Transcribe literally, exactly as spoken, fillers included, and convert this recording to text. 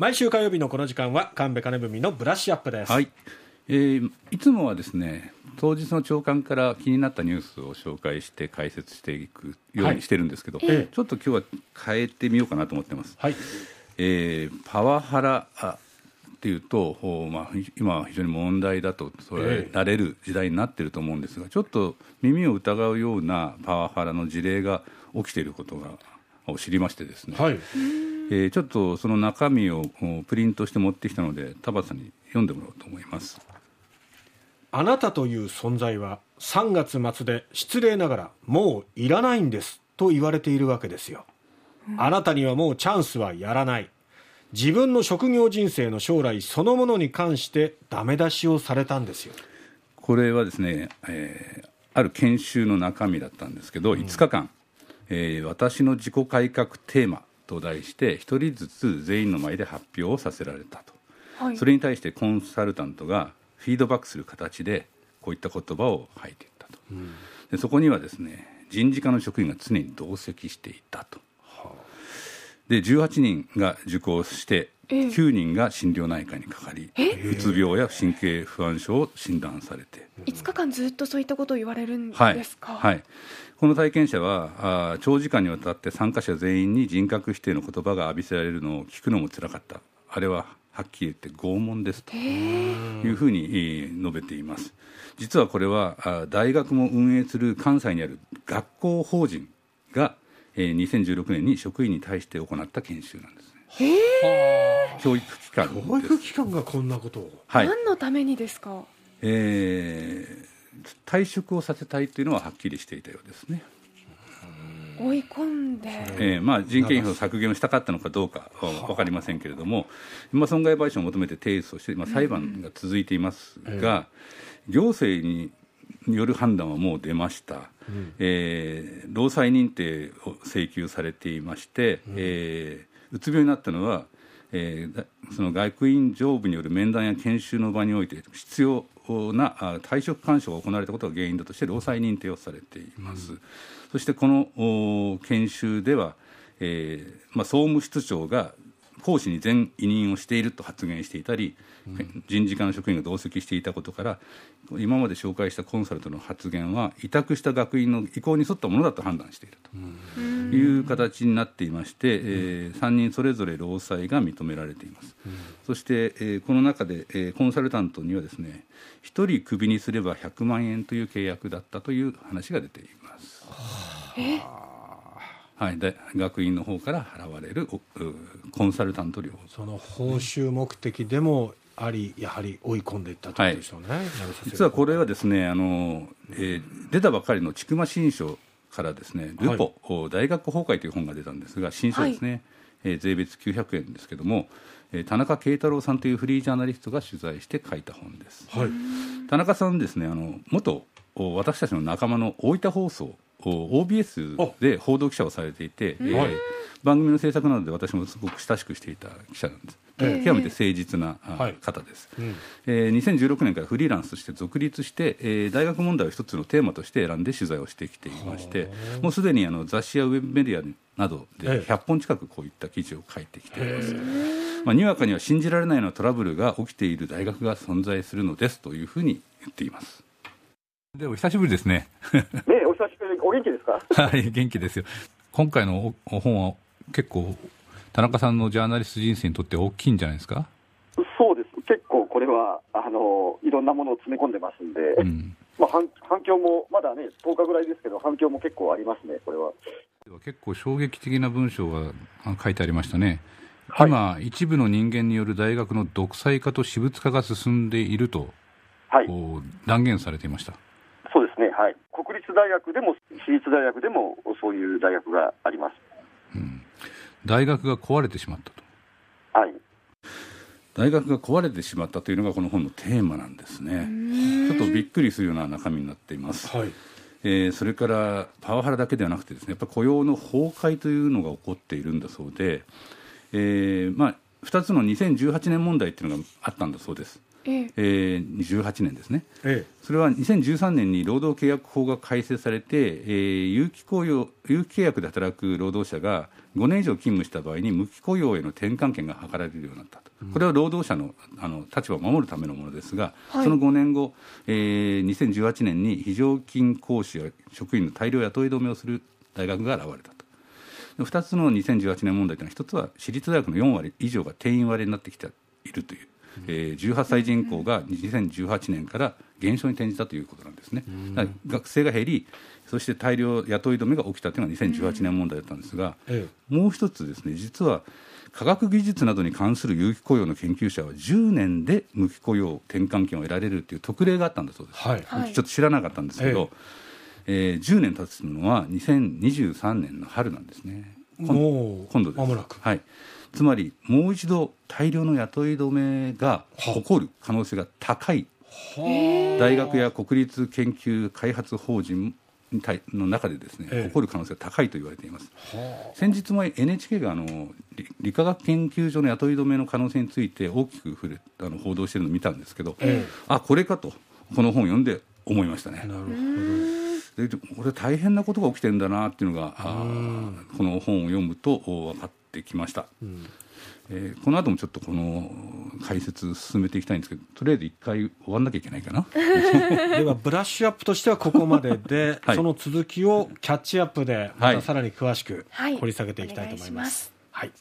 毎週火曜日のこの時間は神戸金文のブラッシュアップです、はい。えー、いつもはですね当日の朝刊から気になったニュースを紹介して解説していくようにしてるんですけど、はい、えー、ちょっと今日は変えてみようかなと思ってます、はい。えー、パワハラっていうと、まあ、今は非常に問題だとそれられる時代になってると思うんですが、えー、ちょっと耳を疑うようなパワハラの事例が起きていることがを知りましてですね、はい。えー、ちょっとその中身をプリントして持ってきたので田畑さんに読んでもらおうと思います。あなたという存在はさんがつ末で失礼ながらもういらないんですと言われているわけですよ。あなたにはもうチャンスはやらない。自分の職業人生の将来そのものに関してダメ出しをされたんですよ。これはですね、えー、ある研修の中身だったんですけど、いつかかん、うん、えー、私の自己改革テーマと題して一人ずつ全員の前で発表をさせられたと、はい。それに対してコンサルタントがフィードバックする形でこういった言葉を吐いていったと、うん、でそこにはですね人事課の職員が常に同席していたと、はあ、でじゅうはちにんが受講してきゅうにんが心療内科にかかり、うつ病や神経不安症を診断されて、いつかかんずっとそういったことを言われるんですか、はいはい。この体験者は長時間にわたって参加者全員に人格否定の言葉が浴びせられるのを聞くのもつらかった、あれははっきり言って拷問ですというふうに述べています。実はこれは大学も運営する関西にある学校法人がにせんじゅうろくねんに職員に対して行った研修なんですね。へー、教育機関です。教育機関がこんなことを、はい、何のためにですか。えー、退職をさせたいというのははっきりしていたようですね。追い込んで、えーまあ、人件費の削減をしたかったのかどうか分かりませんけれども、まあ、損害賠償を求めて提出をして、まあ、裁判が続いていますが、うん、行政による判断はもう出ました、うん。えー、労災認定を請求されていまして、うん、えー、うつ病になったのは、えー、その学院上部による面談や研修の場において必要な退職勧奨が行われたことが原因だとして労災認定をされています、うん。そしてこの研修では、えーまあ、総務室長が講師に全委任をしていると発言していたり、うん、人事課の職員が同席していたことから今まで紹介したコンサルトの発言は委託した学院の意向に沿ったものだと判断しているという形になっていまして、うん、えー、さんにんそれぞれ労災が認められています、うん。そして、えー、この中で、えー、コンサルタントにはですねひとりクビにすればひゃくまんえんという契約だったという話が出ています。え、はい、で学院の方から払われるコンサルタント料、その報酬目的でもありやはり追い込んでいったということでしょうね、はい。実はこれはですねあの、えー、出たばかりの千曲新書からですねルポ、はい、大学崩壊という本が出たんですが、新書ですね、はい。えー、税別きゅうひゃくえんですけども、えー、田中慶太郎さんというフリージャーナリストが取材して書いた本です、はい。田中さんですねあの元私たちの仲間の大分放送オービーエス で報道記者をされていて、えーはい、番組の制作などで私もすごく親しくしていた記者なんです、えー、極めて誠実な方です、はい、うん。えー、にせんじゅうろくねんからフリーランスとして独立して、えー、大学問題を一つのテーマとして選んで取材をしてきていまして、もうすでにあの雑誌やウェブメディアなどでひゃっぽん近くこういった記事を書いてきています、えーまあ、にわかには信じられないようなトラブルが起きている大学が存在するのですというふうに言っています。でも久しぶりですね。ねえ、お久しぶり、お元気ですか？はい、元気ですよ。今回の本は結構田中さんのジャーナリスト人生にとって大きいんじゃないですか？そうです。結構これはあのいろんなものを詰め込んでますんで、うん、まあ、反, 反響もまだねとおかぐらいですけど反響も結構ありますね。これは結構衝撃的な文章が書いてありましたね。はい、今一部の人間による大学の独裁化と私物化が進んでいると、はい、断言されていました。そうですね、はい、国立大学でも私立大学でもそういう大学があります、うん、大学が壊れてしまったと、はい、大学が壊れてしまったというのがこの本のテーマなんですね。ちょっとびっくりするような中身になっています、はい。えー、それからパワハラだけではなくてですね、やっぱり雇用の崩壊というのが起こっているんだそうで、えーまあ、ふたつのにせんじゅうはちねん問題というのがあったんだそうです。ええー、じゅうはちねんですね、ええ、それはにせんじゅうさんねんに労働契約法が改正されて、えー、有期雇用有期契約で働く労働者がごねん以上勤務した場合に無期雇用への転換権が図られるようになったと。これは労働者 の, あの立場を守るためのものですが、はい、そのごねんご、えー、にせんじゅうはちねんに非常勤講師や職員の大量雇い止めをする大学が現れたと。ふたつのにせんじゅうはちねん問題というのは、ひとつは私立大学のよんわり以上が定員割れになってきているという、うん、えー、じゅうはっさい人口がにせんじゅうはちねんから減少に転じたということなんですね。うん、だから学生が減り、そして大量雇い止めが起きたというのがにせんじゅうはちねん問題だったんですが、うん、もう一つですね、実は科学技術などに関する有期雇用の研究者はじゅうねんで無期雇用転換権を得られるという特例があったんだそうです。はい、ちょっと知らなかったんですけど、はい、えー、じゅうねん経つのはにせんにじゅうさんねんの春なんですね。今度、今度です。間もなく。はい。つまりもう一度大量の雇い止めが起こる可能性が高い、大学や国立研究開発法人の中でですね、ええ、起こる可能性が高いと言われています。先日も エヌエイチケー があの理化学研究所の雇い止めの可能性について大きく触れあの報道しているのを見たんですけど、ええ、あ、これかとこの本を読んで思いましたね。なるほど。でこれ大変なことが起きてるんだなっていうのが、あ、この本を読むと分かってきました。うん、えー、この後もちょっとこの解説進めていきたいんですけど、とりあえず一回終わんなきゃいけないかなではブラッシュアップとしてはここまでで、はい、その続きをキャッチアップでまたさらに詳しく掘り下げていきたいと思います。はい、はい。